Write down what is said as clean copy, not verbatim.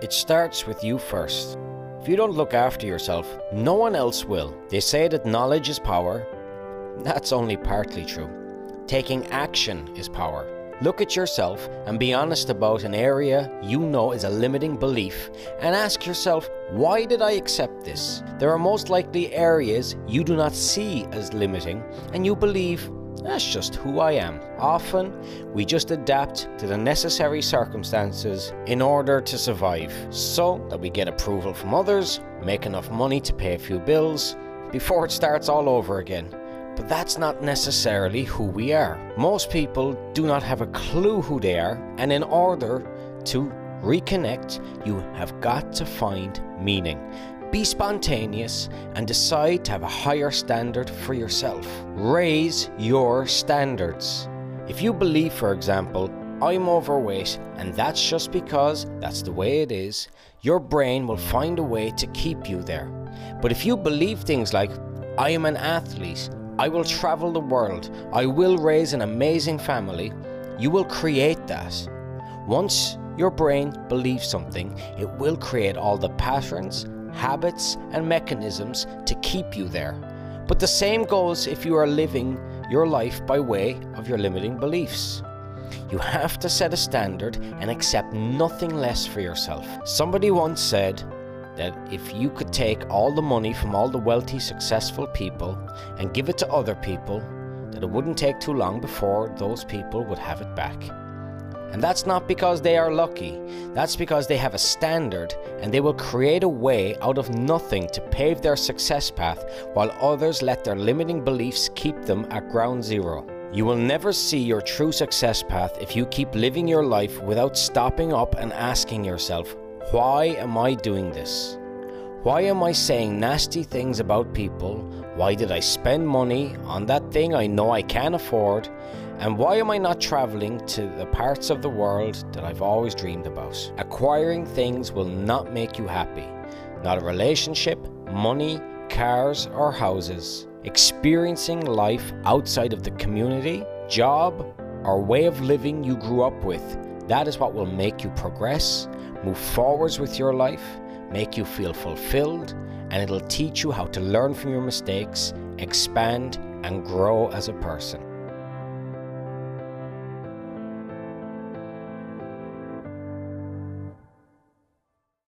It starts with you first. If you don't look after yourself, no one else will. They say that knowledge is power. That's only partly true. Taking action is power. Look at yourself and be honest about an area you know is a limiting belief and ask yourself, why did I accept this? There are most likely areas you do not see as limiting and you believe, that's just who I am. Often, we just adapt to the necessary circumstances in order to survive, so that we get approval from others, make enough money to pay a few bills, before it starts all over again. But that's not necessarily who we are. Most people do not have a clue who they are, and in order to reconnect, you have got to find meaning. Be spontaneous and decide to have a higher standard for yourself. Raise your standards. If you believe, for example, I'm overweight and that's just because that's the way it is, your brain will find a way to keep you there. But if you believe things like, I am an athlete, I will travel the world, I will raise an amazing family, you will create that. Once your brain believes something, it will create all the patterns, habits and mechanisms to keep you there. But the same goes if you are living your life by way of your limiting beliefs. You have to set a standard and accept nothing less for yourself. Somebody once said that if you could take all the money from all the wealthy, successful people and give it to other people, that it wouldn't take too long before those people would have it back. And that's not because they are lucky, that's because they have a standard and they will create a way out of nothing to pave their success path while others let their limiting beliefs keep them at ground zero. You will never see your true success path if you keep living your life without stopping up and asking yourself, why am I doing this? Why am I saying nasty things about people? Why did I spend money on that thing I know I can't afford? And why am I not traveling to the parts of the world that I've always dreamed about? Acquiring things will not make you happy. Not a relationship, money, cars or houses. Experiencing life outside of the community, job or way of living you grew up with. That is what will make you progress, move forwards with your life, make you feel fulfilled, and it'll teach you how to learn from your mistakes, expand and grow as a person.